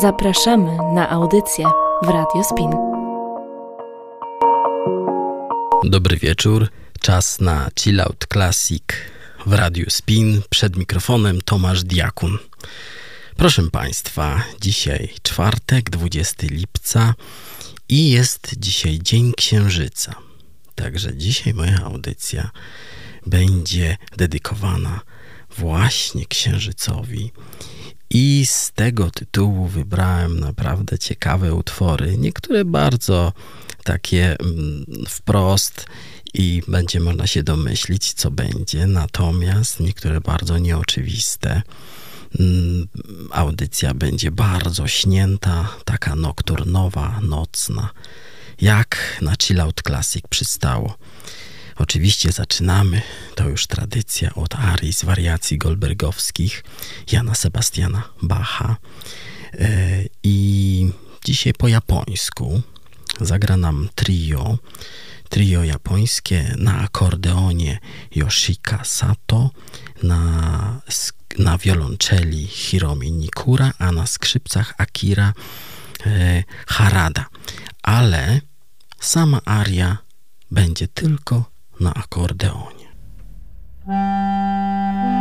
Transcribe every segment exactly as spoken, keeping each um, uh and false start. Zapraszamy na audycję w Radio SPIN. Dobry wieczór. Czas na Chillout Classic w Radiu SPIN. Przed mikrofonem Tomasz Diakun. Proszę Państwa, dzisiaj czwartek, dwudziestego lipca i jest dzisiaj Dzień Księżyca. Także dzisiaj moja audycja będzie dedykowana właśnie Księżycowi. I z tego tytułu wybrałem naprawdę ciekawe utwory. Niektóre bardzo takie wprost i będzie można się domyślić, co będzie. Natomiast niektóre bardzo nieoczywiste. Audycja będzie bardzo śnięta, taka nokturnowa, nocna, jak na Chillout Classic przystało. Oczywiście zaczynamy, to już tradycja, od arii z Wariacji Goldbergowskich Jana Sebastiana Bacha. I dzisiaj po japońsku zagra nam trio, trio japońskie na akordeonie Yoshiaki Sato, na, na wiolonczeli Hitomi Nikura, a na skrzypcach Akira Harada. Ale sama aria będzie tylko na akordeonie. Thank you.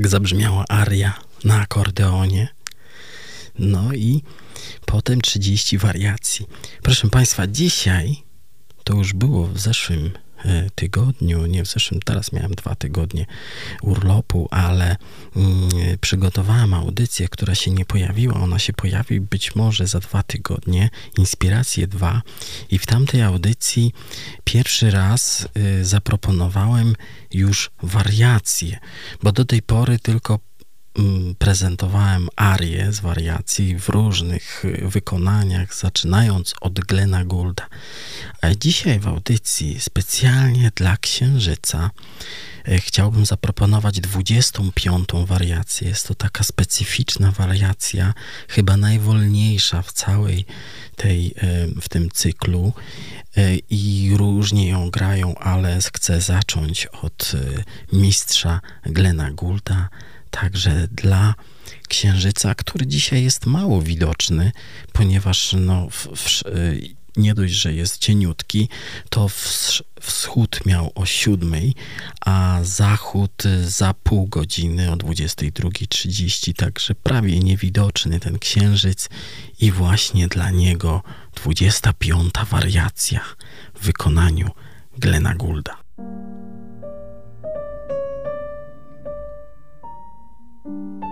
tak zabrzmiała aria na akordeonie. No i potem trzydzieści wariacji. Proszę Państwa, dzisiaj, to już było w zeszłym tygodniu, nie w zeszłym, teraz miałem dwa tygodnie urlopu, ale mm, przygotowałam audycję, która się nie pojawiła, ona się pojawi być może za dwa tygodnie, Inspiracje dwa, i w tamtej audycji pierwszy raz y, zaproponowałem już wariacje, bo do tej pory tylko prezentowałem arię z wariacji w różnych wykonaniach, zaczynając od Glena Goulda. A dzisiaj w audycji specjalnie dla Księżyca chciałbym zaproponować dwudziestą piątą wariację. Jest to taka specyficzna wariacja, chyba najwolniejsza w całej tej, w tym cyklu, i różnie ją grają, ale chcę zacząć od mistrza Glena Goulda, także dla Księżyca, który dzisiaj jest mało widoczny, ponieważ no, w, w, nie dość, że jest cieniutki, to wschód miał o siódmej, a zachód za pół godziny o dwudziestej drugiej trzydzieści, także prawie niewidoczny ten Księżyc, i właśnie dla niego dwudziesta piąta wariacja w wykonaniu Glena Goulda. Thank you.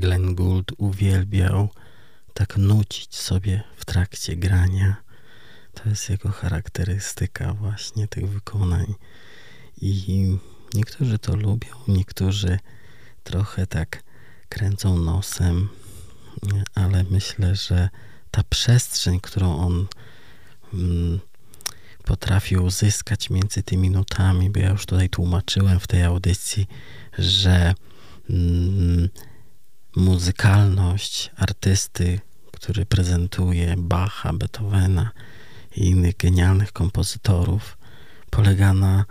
Glenn Gould uwielbiał tak nucić sobie w trakcie grania. To jest jego charakterystyka właśnie tych wykonań. I niektórzy to lubią, niektórzy trochę tak kręcą nosem, ale myślę, że ta przestrzeń, którą on mm, potrafi uzyskać między tymi nutami, bo ja już tutaj tłumaczyłem w tej audycji, że mm, muzykalność artysty, który prezentuje Bacha, Beethovena i innych genialnych kompozytorów, polega na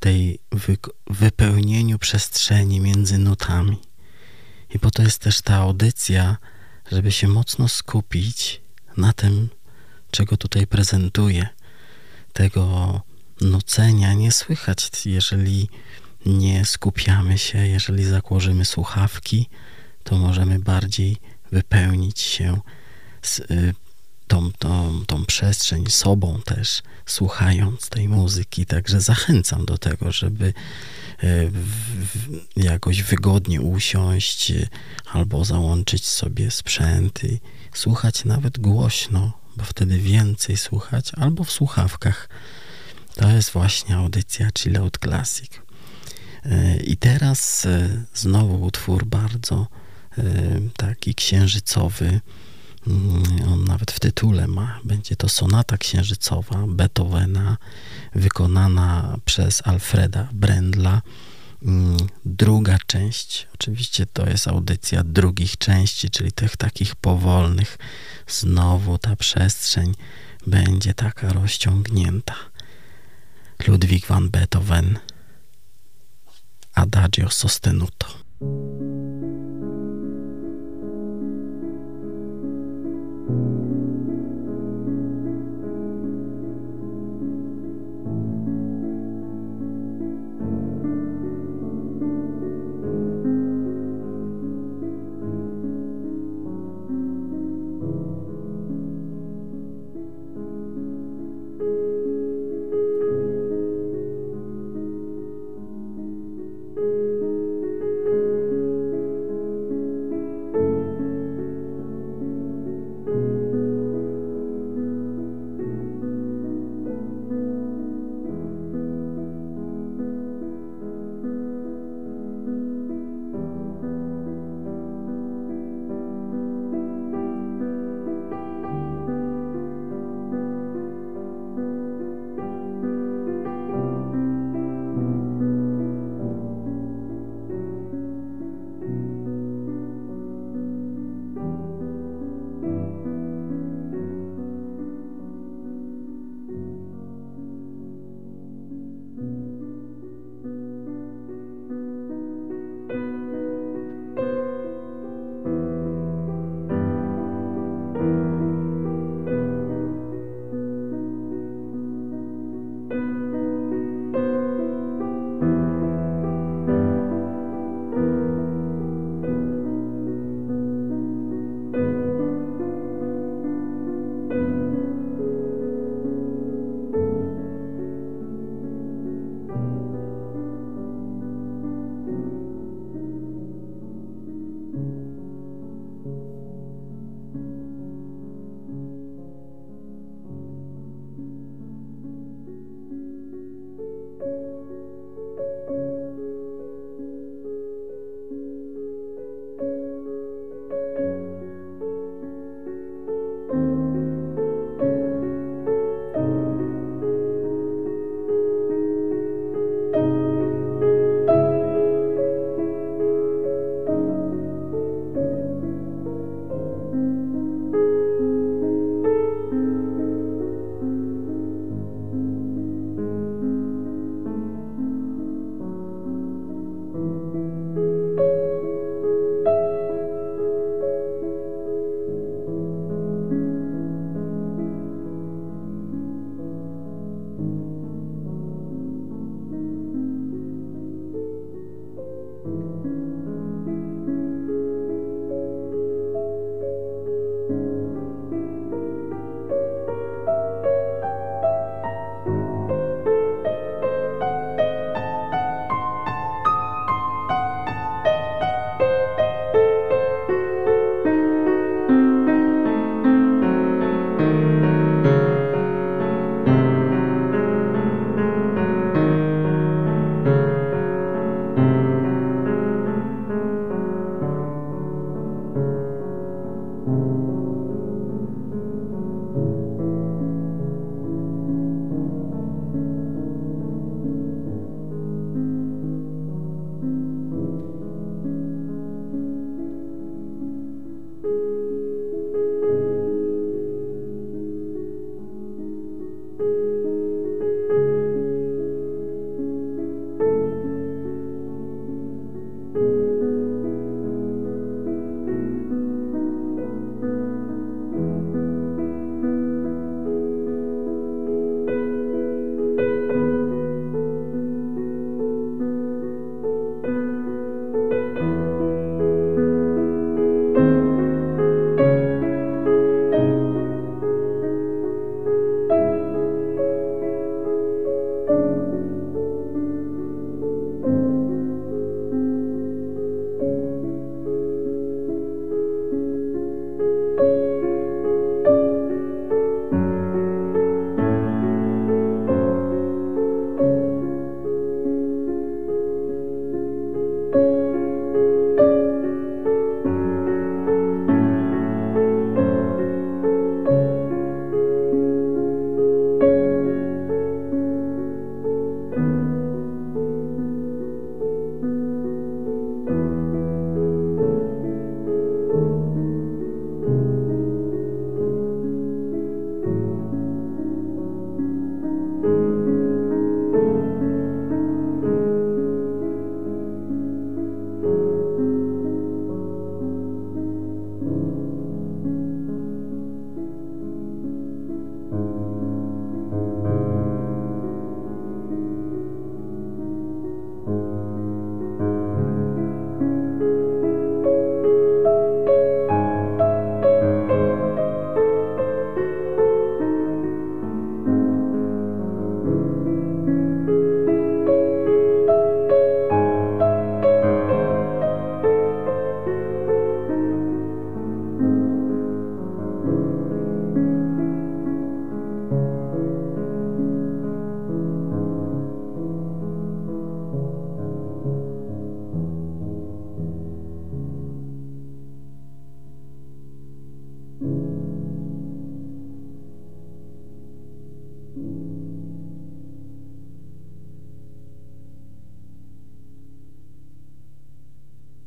tej wy wypełnieniu przestrzeni między nutami. I po to jest też ta audycja, żeby się mocno skupić na tym, czego tutaj prezentuję. Tego nucenia nie słychać, jeżeli nie skupiamy się, jeżeli zakłożymy słuchawki, to możemy bardziej wypełnić się z, y, tą, tą, tą przestrzeń sobą też, słuchając tej muzyki. Także zachęcam do tego, żeby y, w, jakoś wygodnie usiąść y, albo załączyć sobie sprzęt i słuchać nawet głośno, bo wtedy więcej słuchać, albo w słuchawkach. To jest właśnie audycja Chillout Classic. I teraz znowu utwór bardzo taki księżycowy. On nawet w tytule ma. Będzie to sonata księżycowa Beethovena, wykonana przez Alfreda Brendla. Druga część, oczywiście to jest audycja drugich części, czyli tych takich powolnych. Znowu ta przestrzeń będzie taka rozciągnięta. Ludwig van Beethoven, Adagio sostenuto.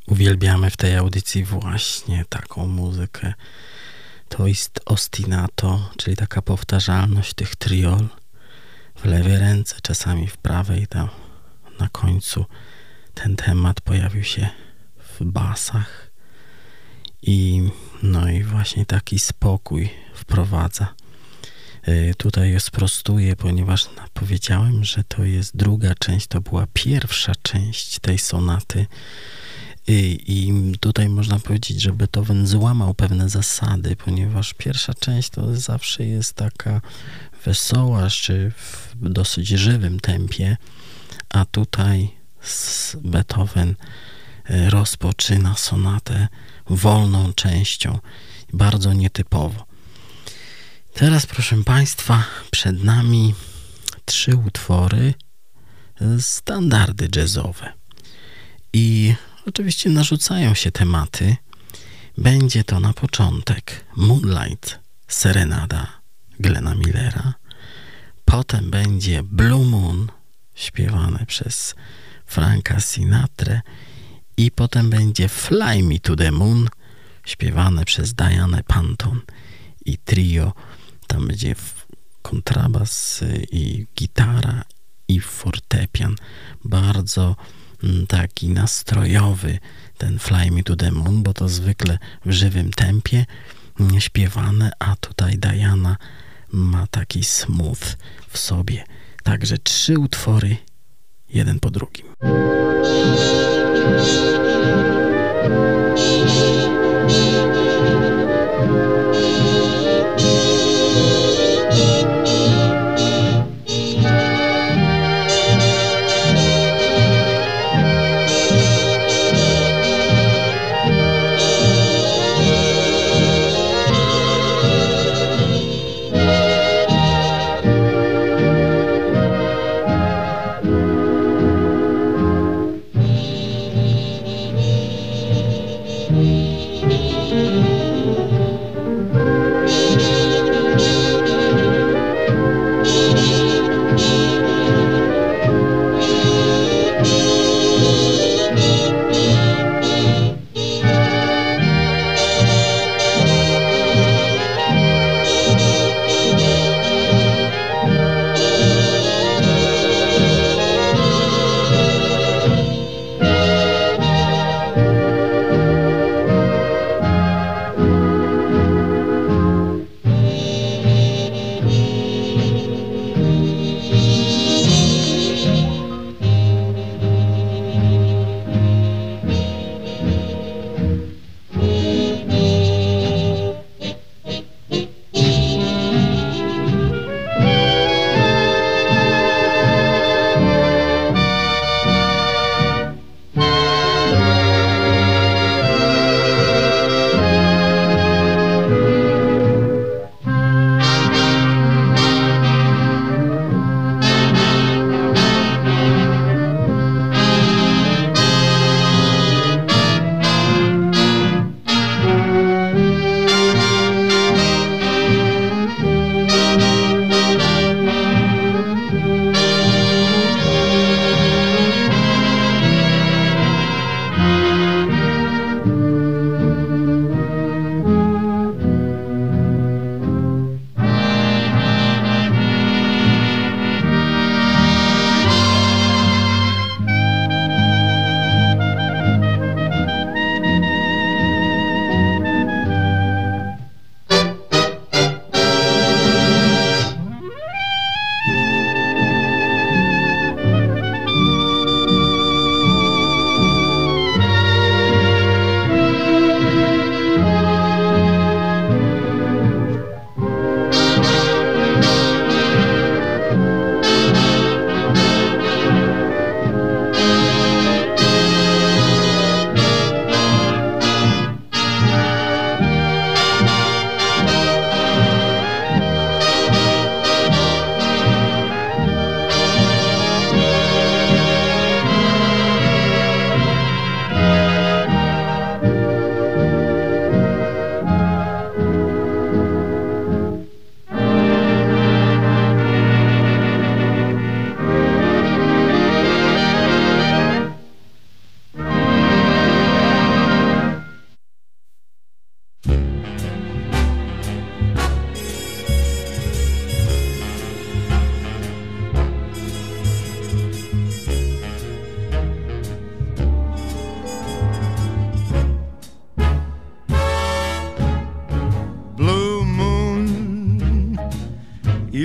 Uwielbiamy w tej audycji właśnie taką muzykę. To jest ostinato, czyli taka powtarzalność tych triol w lewej ręce, czasami w prawej. Tam na końcu ten temat pojawił się w basach. I no i właśnie taki spokój wprowadza. Yy, tutaj je sprostuję, ponieważ powiedziałem, że to jest druga część, to była pierwsza część tej sonaty. I tutaj można powiedzieć, że Beethoven złamał pewne zasady, ponieważ pierwsza część to zawsze jest taka wesoła, czy w dosyć żywym tempie, a tutaj Beethoven rozpoczyna sonatę wolną częścią, bardzo nietypowo. Teraz, proszę Państwa, przed nami trzy utwory standardy jazzowe i oczywiście narzucają się tematy. Będzie to na początek Moonlight Serenada Glena Millera. Potem będzie Blue Moon śpiewane przez Franka Sinatrę. I potem będzie Fly Me to the Moon śpiewane przez Diane Panton i trio. Tam będzie kontrabas i gitara i fortepian. Bardzo taki nastrojowy ten Fly Me to the Moon, bo to zwykle w żywym tempie śpiewane, a tutaj Diana ma taki smooth w sobie. Także trzy utwory, jeden po drugim.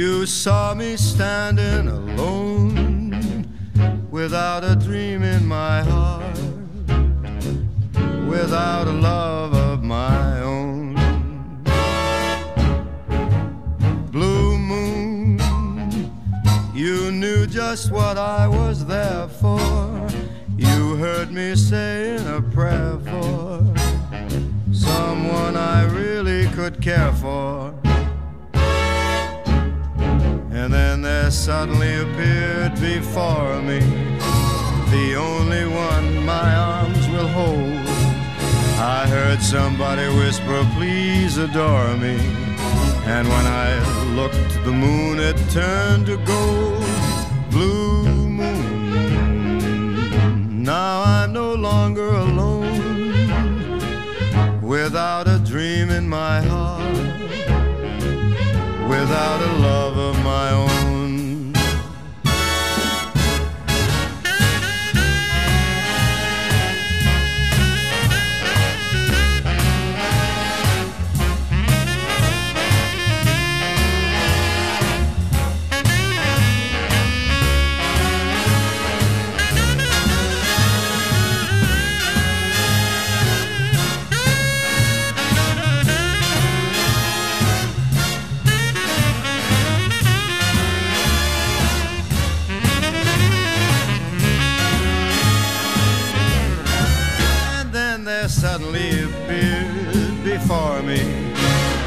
You saw me standing alone, without a dream in my heart, without a love of my own. Blue moon, you knew just what I was there for. You heard me saying a prayer for someone I really could care for. And then there suddenly appeared before me the only one my arms will hold. I heard somebody whisper, please adore me. And when I looked, the moon had turned to gold. Blue moon, now I'm no longer alone, without a dream in my heart, without a love of my own. Suddenly appeared before me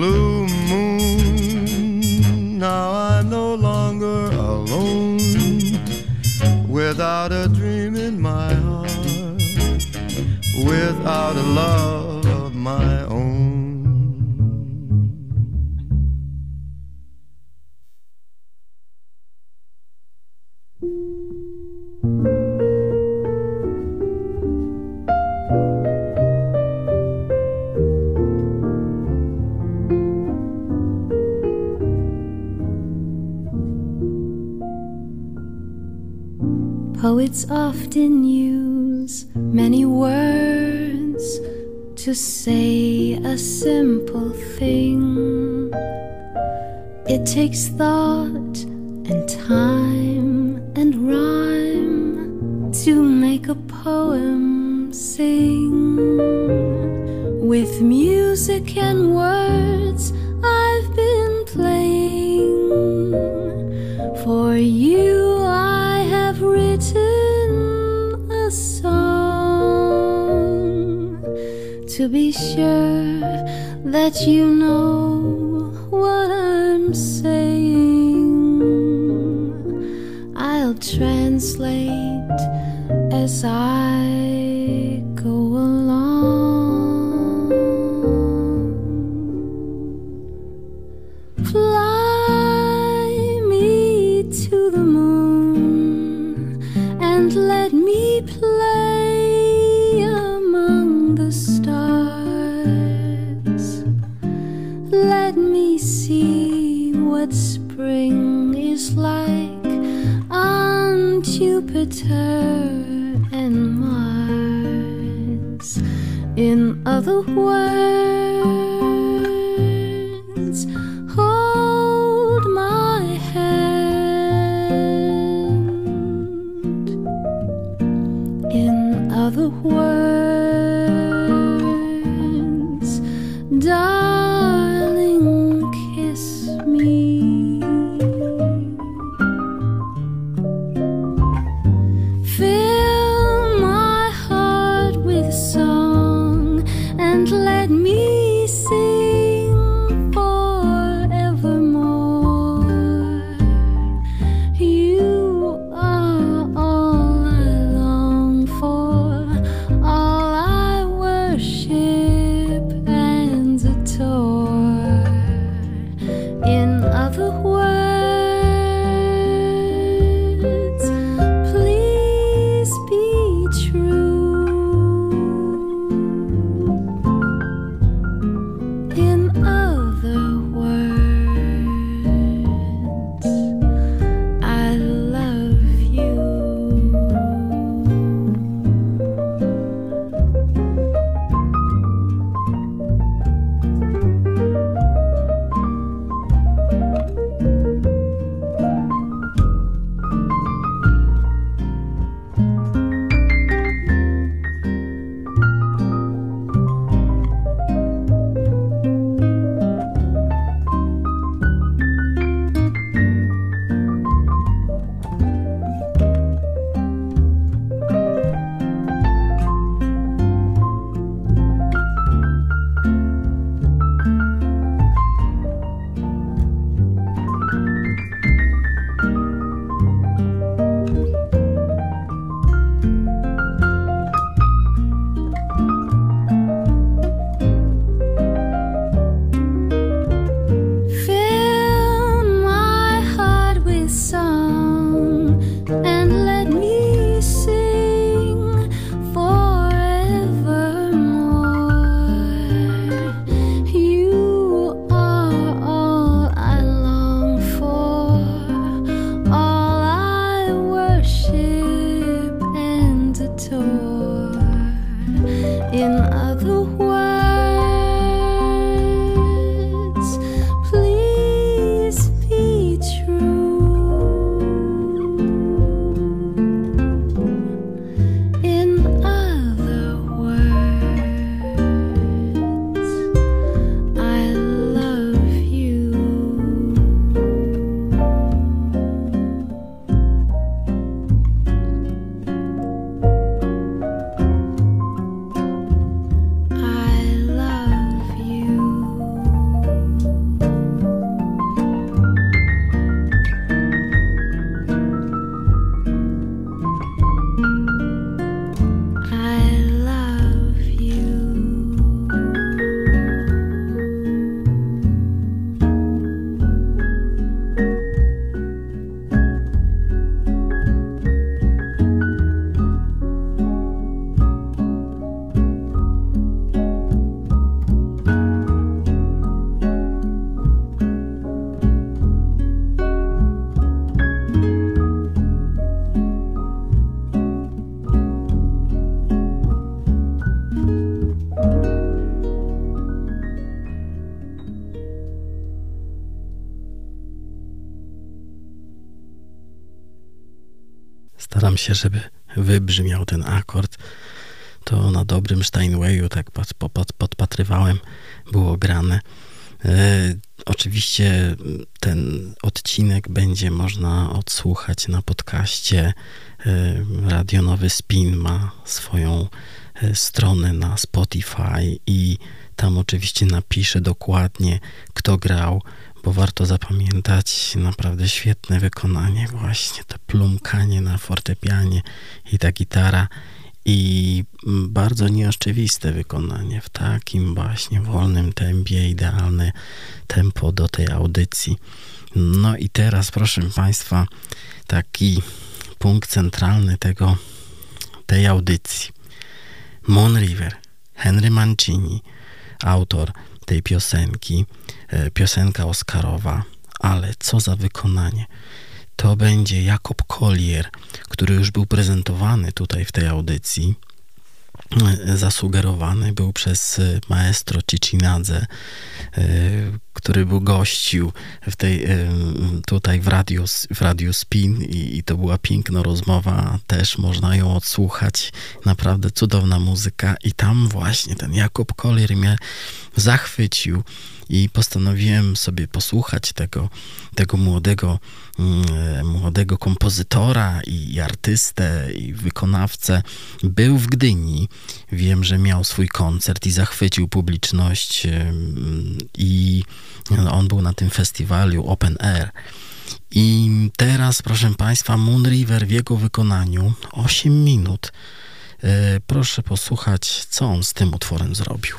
Blue moon, now I'm no longer alone, without a dream in my heart, without a love of my own. Poets often use many words to say a simple thing. It takes thought and time and rhyme to make a poem sing. With music and words I've been playing for you. Written a song to be sure that you know what I'm saying. I'll translate as I go along. Fly me to the moon, let me play among the stars. Let me see what spring is like on Jupiter and Mars. In other words, hold my hand. The words, darling, kiss me. Fill my heart with song and let me sing forevermore. You are all I long for. Oh. staram się, żeby wybrzmiał ten akord. To na dobrym Steinwayu, tak pod, pod, podpatrywałem, było grane. E, oczywiście ten odcinek będzie można odsłuchać na podcaście. E, Radio Nowy Spin ma swoją e, stronę na Spotify i tam oczywiście napiszę dokładnie, kto grał, bo warto zapamiętać naprawdę świetne wykonanie, właśnie to plumkanie na fortepianie i ta gitara. I bardzo nieoczywiste wykonanie w takim właśnie wolnym tempie, idealne tempo do tej audycji. No i teraz, proszę Państwa, taki punkt centralny tego, tej audycji. Moon River, Henry Mancini, autor tej piosenki, piosenka oscarowa, ale co za wykonanie. To będzie Jacob Collier, który już był prezentowany tutaj w tej audycji. Zasugerowany był przez maestro Ciccinadze, który był gościł w tej, tutaj w Radiu, w Radiu SPIN i, i to była piękna rozmowa, też można ją odsłuchać, naprawdę cudowna muzyka i tam właśnie ten Jacob Collier mnie zachwycił i postanowiłem sobie posłuchać tego, tego młodego, młodego kompozytora i, i artystę i wykonawcę. Był w Gdyni, wiem, że miał swój koncert i zachwycił publiczność i on był na tym festiwalu Open Air. I teraz, proszę Państwa, Moon River w jego wykonaniu osiem minut. Proszę posłuchać, co on z tym utworem zrobił.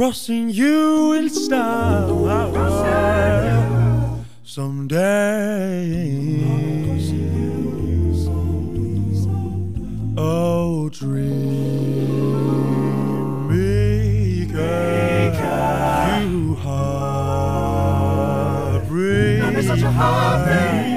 crossing you in style someday. Oh, dream maker, you heartbreaker.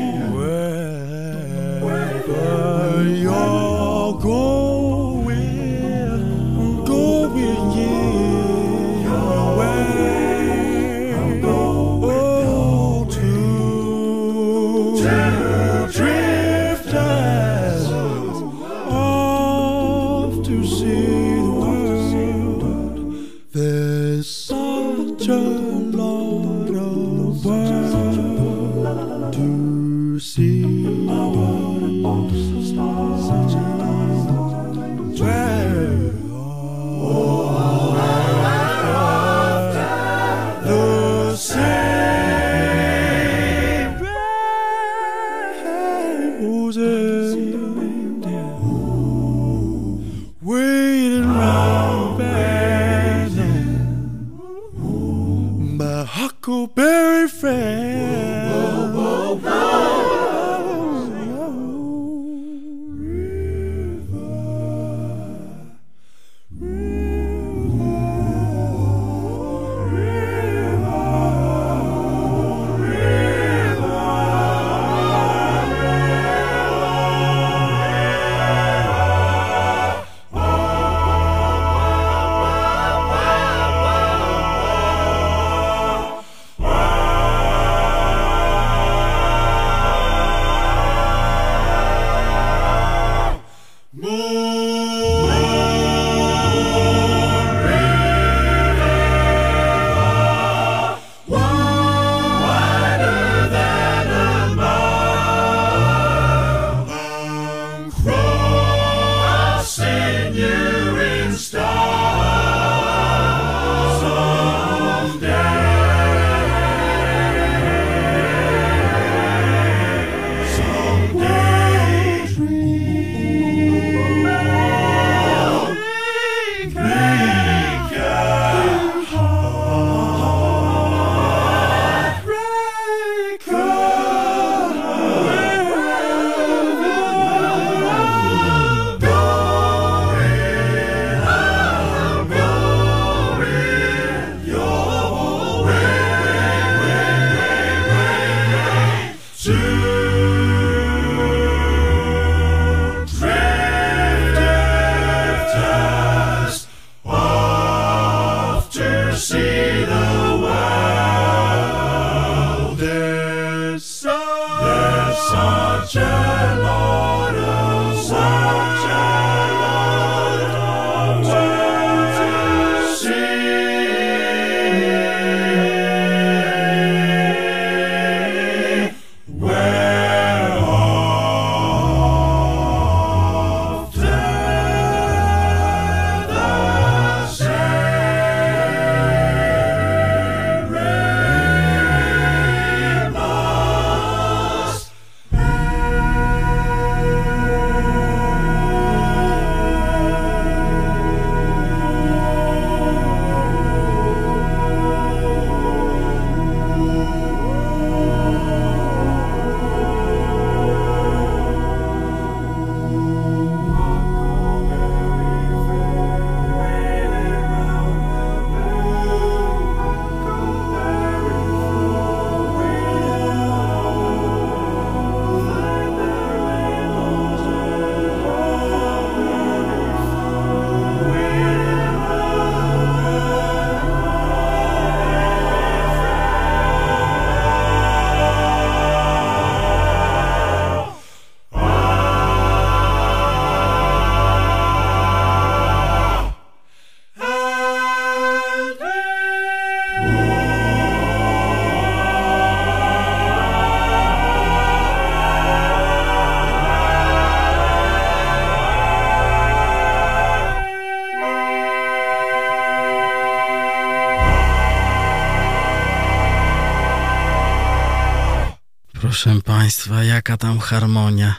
Proszę Państwa, jaka tam harmonia,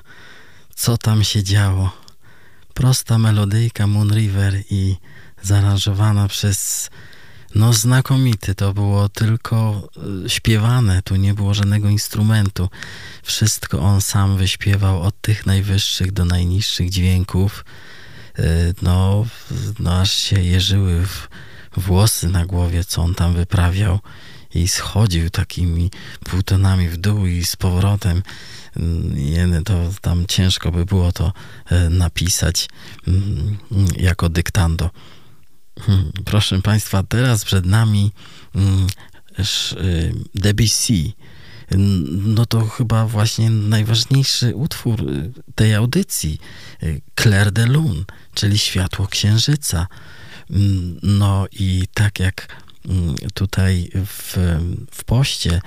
co tam się działo. Prosta melodyjka Moon River i zaaranżowana przez No znakomity, to było tylko śpiewane, tu nie było żadnego instrumentu. Wszystko on sam wyśpiewał, od tych najwyższych do najniższych dźwięków. No, no aż się jeżyły w włosy na głowie, co on tam wyprawiał, i schodził takimi półtonami w dół i z powrotem. To tam ciężko by było to napisać jako dyktando. Proszę Państwa, teraz przed nami Debussy. No to chyba właśnie najważniejszy utwór tej audycji, Clair de lune, czyli Światło Księżyca. No i tak jak tutaj w, w poście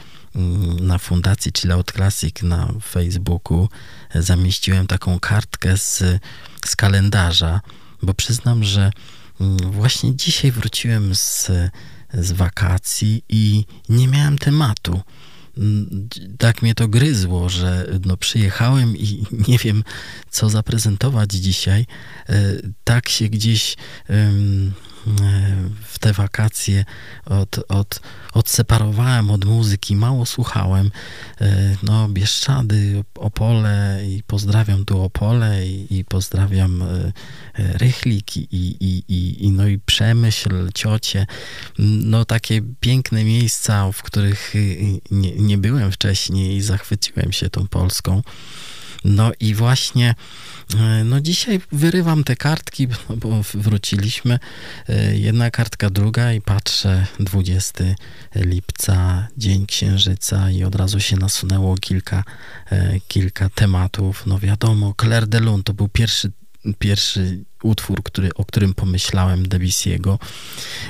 na Fundacji Chillout Classic na Facebooku zamieściłem taką kartkę z, z kalendarza, bo przyznam, że właśnie dzisiaj wróciłem z, z wakacji i nie miałem tematu. Tak mnie to gryzło, że no przyjechałem i nie wiem, co zaprezentować dzisiaj. Tak się gdzieś w te wakacje od, od, odseparowałem od muzyki, mało słuchałem. No Bieszczady, Opole, i pozdrawiam tu Opole, i, i pozdrawiam Rychlik, i, i, i, i, no i Przemyśl, Ciocie. No takie piękne miejsca, w których nie, nie byłem wcześniej i zachwyciłem się tą Polską. No i właśnie, no dzisiaj wyrywam te kartki, no bo wróciliśmy. Jedna kartka, druga, i patrzę, dwudziestego lipca, Dzień Księżyca, i od razu się nasunęło kilka, kilka tematów. No wiadomo, Clair de lune to był pierwszy, pierwszy utwór, który, o którym pomyślałem, Debussy'ego.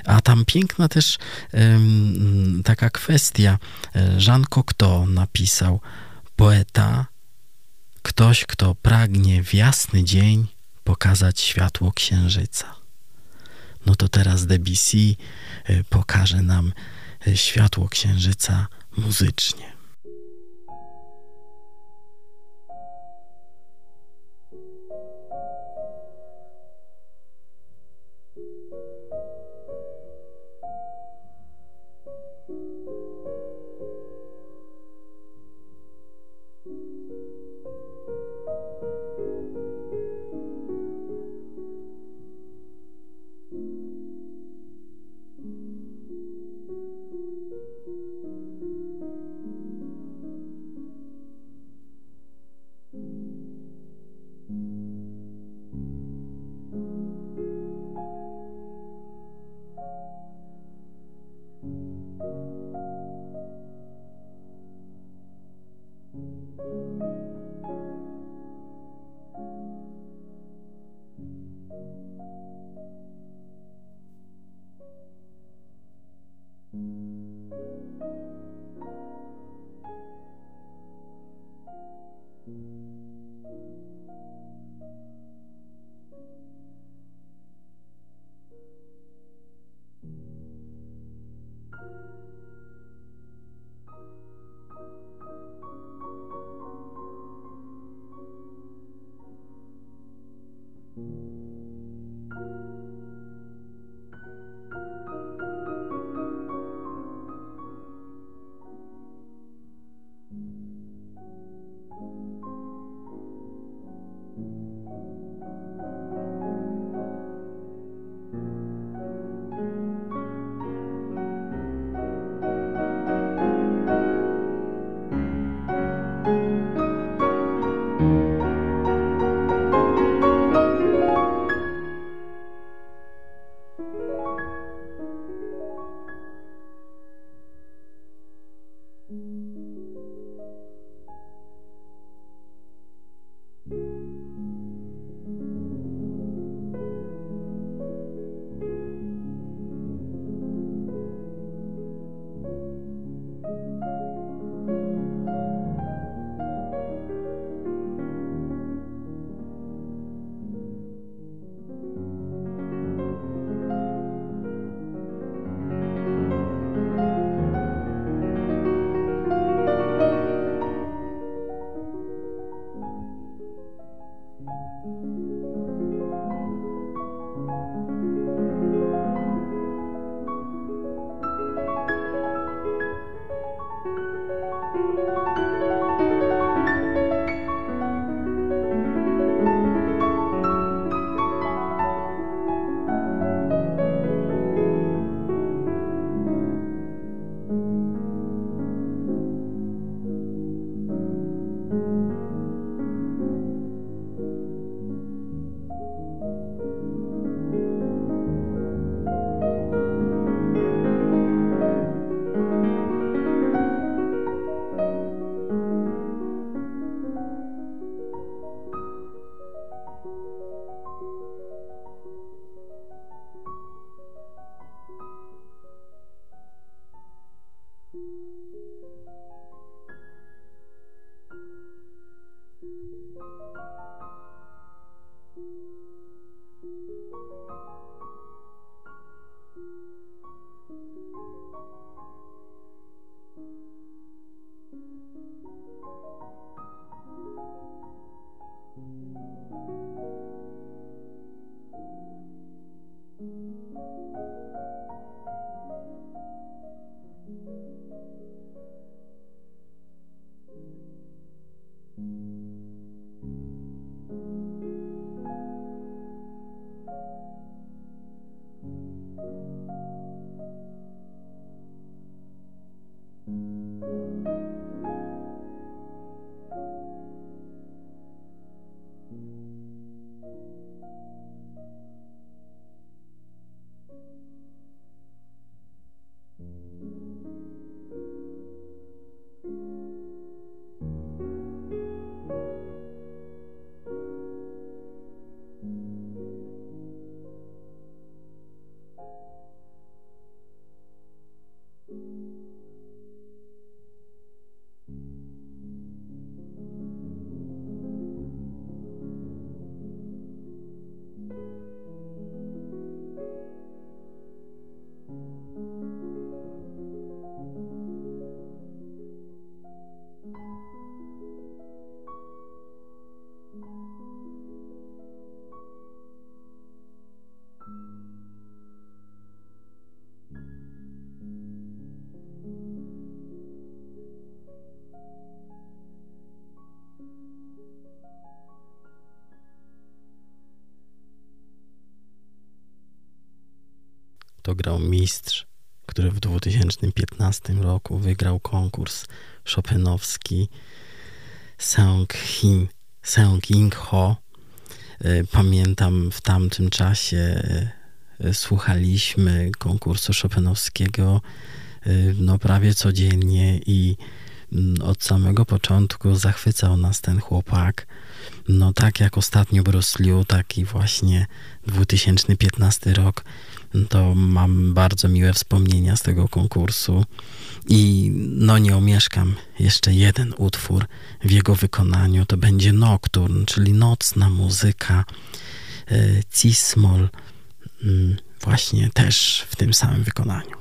A tam piękna też um, taka kwestia. Jean Cocteau napisał: poeta, ktoś, kto pragnie w jasny dzień pokazać światło księżyca. No to teraz Debussy pokaże nam światło księżyca muzycznie. To grał mistrz, który w dwa tysiące piętnastym roku wygrał konkurs chopinowski Seong-Jin, Seong-Jin Cho. Pamiętam, w tamtym czasie słuchaliśmy konkursu chopinowskiego no, prawie codziennie i od samego początku zachwycał nas ten chłopak. No tak jak ostatnio Bruce Liu, taki właśnie dwa tysiące piętnasty rok, to mam bardzo miłe wspomnienia z tego konkursu i no nie omieszkam jeszcze jeden utwór w jego wykonaniu, to będzie Nokturn, czyli nocna muzyka cis moll, właśnie też w tym samym wykonaniu.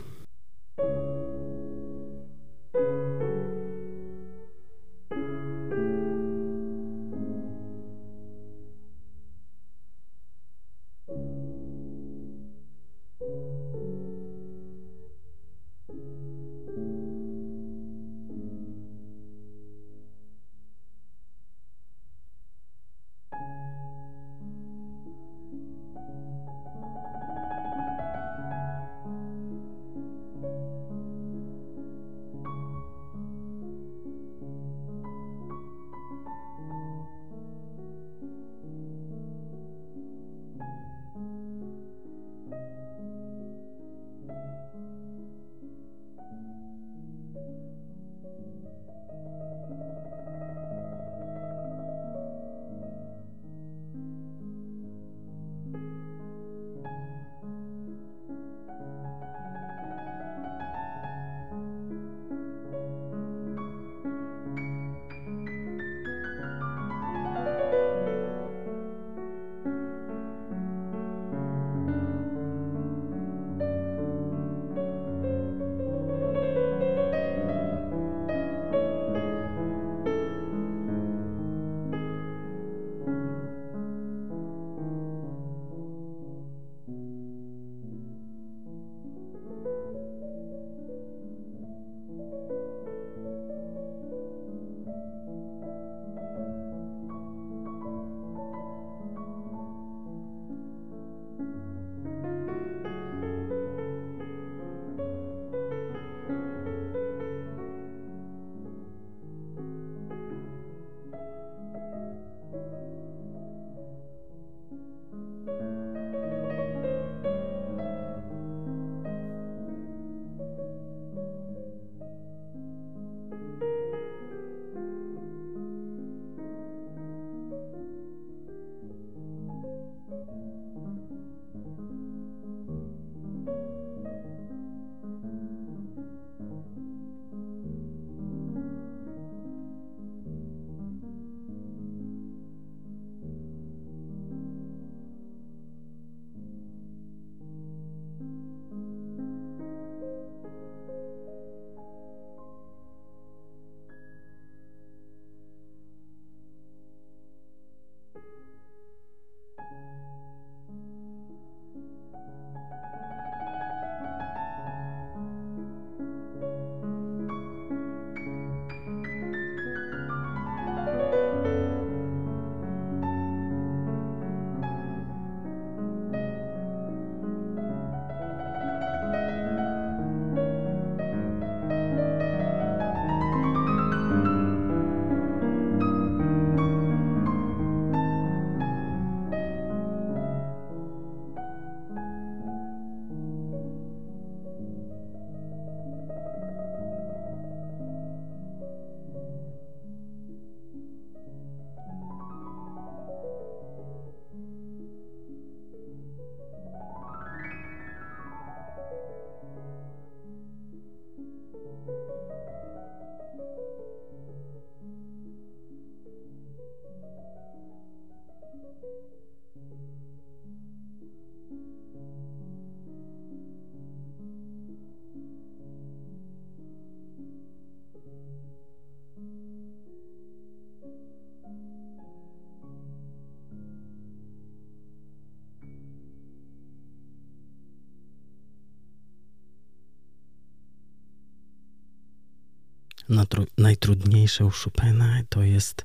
natru- najtrudniejsze u Chopina to jest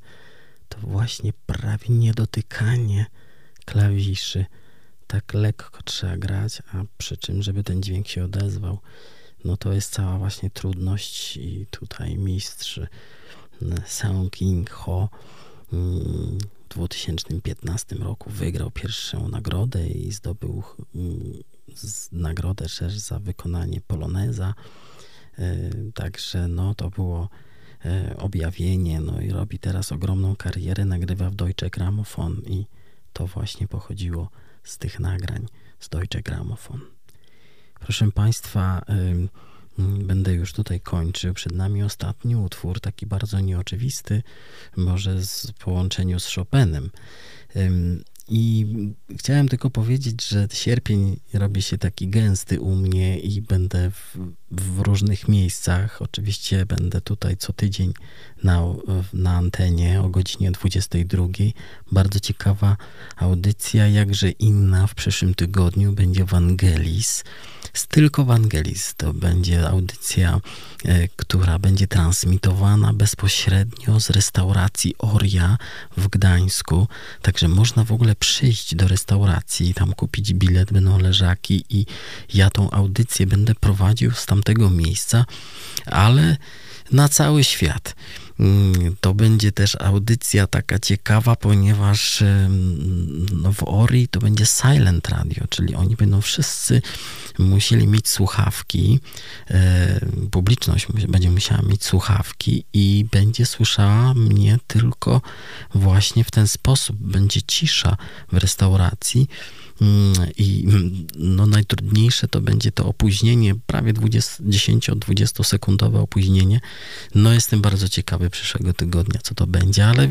to właśnie prawie niedotykanie klawiszy. Tak lekko trzeba grać, a przy czym, żeby ten dźwięk się odezwał, no to jest cała właśnie trudność i tutaj mistrz Seong-Jin Cho w dwa tysiące piętnastym roku wygrał pierwszą nagrodę i zdobył nagrodę też za wykonanie poloneza. Także no to było objawienie, no i robi teraz ogromną karierę, nagrywa w Deutsche Grammophon i to właśnie pochodziło z tych nagrań z Deutsche Grammophon. Proszę Państwa, będę już tutaj kończył. Przed nami ostatni utwór, taki bardzo nieoczywisty, może z połączeniu z Chopinem. I chciałem tylko powiedzieć, że sierpień robi się taki gęsty u mnie i będę w, w różnych miejscach. Oczywiście będę tutaj co tydzień na, na antenie o godzinie dwudziestej drugiej. Bardzo ciekawa audycja, jakże inna w przyszłym tygodniu będzie Vangelis. Tylko Vangelis to będzie audycja, e, która będzie transmitowana bezpośrednio z restauracji Oria w Gdańsku. Także można w ogóle przyjść do restauracji, tam kupić bilet, będą leżaki i ja tą audycję będę prowadził z tamtego miejsca, ale na cały świat. To będzie też audycja taka ciekawa, ponieważ w Orii to będzie silent radio, czyli oni będą wszyscy musieli mieć słuchawki, publiczność będzie musiała mieć słuchawki i będzie słyszała mnie tylko właśnie w ten sposób. Będzie cisza w restauracji i no najtrudniejsze to będzie to opóźnienie, prawie dziesięcio-dwudziesto sekundowe opóźnienie. No jestem bardzo ciekawy przyszłego tygodnia, co to będzie, ale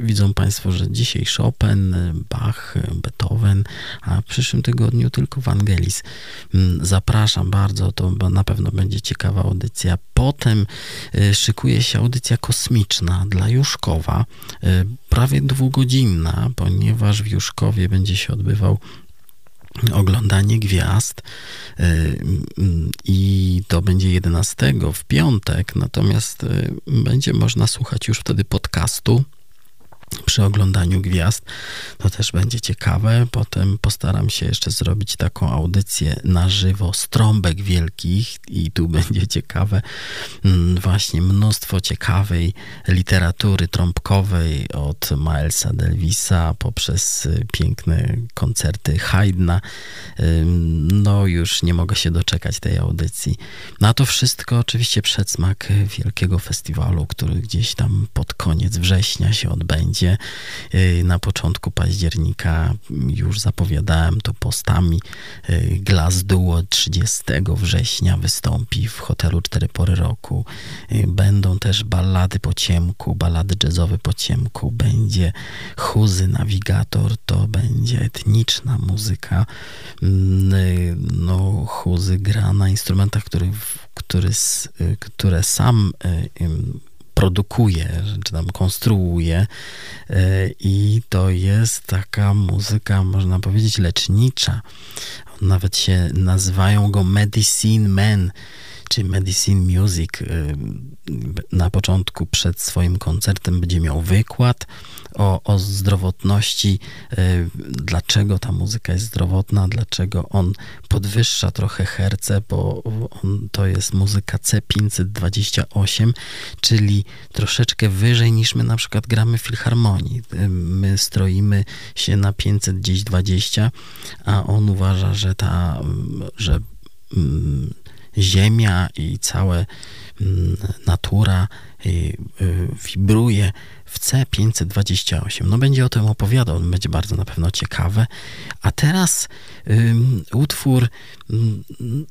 widzą Państwo, że dzisiaj Chopin, Bach, Beethoven, a w przyszłym tygodniu tylko Vangelis. Zapraszam bardzo, to na pewno będzie ciekawa audycja. Potem szykuje się audycja kosmiczna dla Juszkowa, prawie dwugodzinna, ponieważ w Juszkowie będzie się odbywał oglądanie gwiazd i to będzie jedenastego w piątek, natomiast będzie można słuchać już wtedy podcastu przy oglądaniu gwiazd. To też będzie ciekawe. Potem postaram się jeszcze zrobić taką audycję na żywo z trąbek wielkich i tu będzie ciekawe. Właśnie mnóstwo ciekawej literatury trąbkowej od Milesa Davisa poprzez piękne koncerty Haydna. No już nie mogę się doczekać tej audycji. No a to wszystko oczywiście przedsmak wielkiego festiwalu, który gdzieś tam pod koniec września się odbędzie. Na początku października już zapowiadałem to postami. Glass Duo trzydziestego września wystąpi w hotelu Cztery Pory Roku. Będą też ballady po ciemku, ballady jazzowe po ciemku. Będzie Huzy Nawigator, to będzie etniczna muzyka. No, Huzy gra na instrumentach, który, który, które sam produkuje, czy tam konstruuje i to jest taka muzyka, można powiedzieć, lecznicza. Nawet się nazywają go Medicine Man, czy Medicine Music. Na początku przed swoim koncertem będzie miał wykład o, o zdrowotności, dlaczego ta muzyka jest zdrowotna, dlaczego on podwyższa trochę herce, bo on, to jest muzyka C pięćset dwadzieścia osiem, czyli troszeczkę wyżej niż my na przykład gramy w filharmonii. My stroimy się na pięćset dwadzieścia, a on uważa, że ta, że mm, Ziemia i cała natura wibruje w C pięćset dwadzieścia osiem. No będzie o tym opowiadał, będzie bardzo na pewno ciekawe. A teraz um, utwór,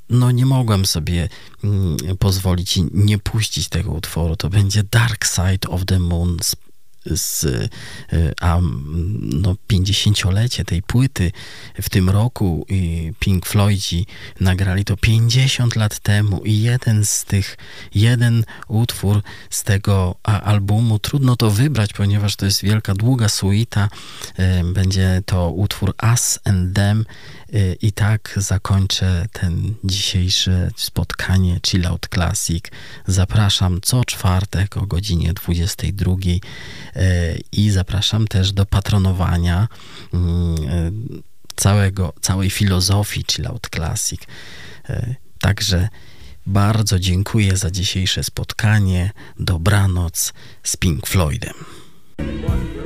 no nie mogłem sobie um, pozwolić nie puścić tego utworu. To będzie Dark Side of the Moon z, z a, no, pięćdziesięciolecie tej płyty w tym roku. Pink Floydzi nagrali to pięćdziesiąt lat temu i jeden z tych, jeden utwór z tego albumu, trudno to wybrać, ponieważ to jest wielka, długa suita. Będzie to utwór Us and Them I tak zakończę ten dzisiejsze spotkanie Chillout Classic. Zapraszam co czwartek o godzinie dwudziestej drugiej i zapraszam też do patronowania całego, całej filozofii Chillout Classic. Także bardzo dziękuję za dzisiejsze spotkanie. Dobranoc z Pink Floydem. Bye.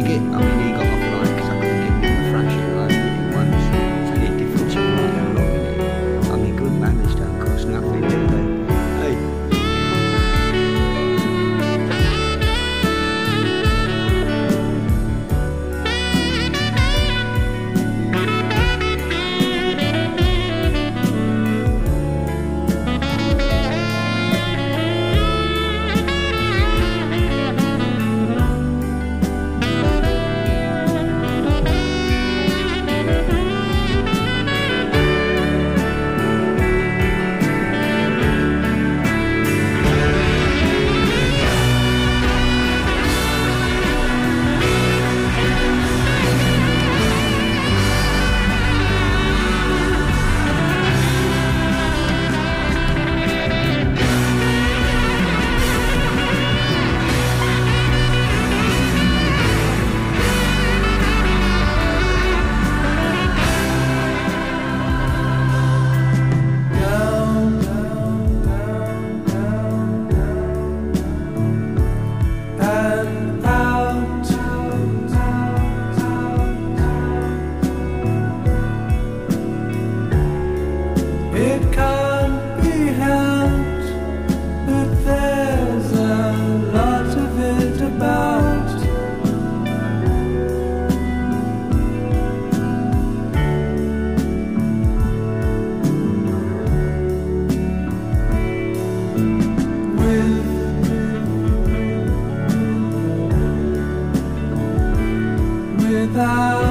dig it. I mean, he got off line because I couldn't give him a fraction of line even once. So he did difference in my own lot in it. I mean, good manners don't cost nothing, do they? Hey. Bye.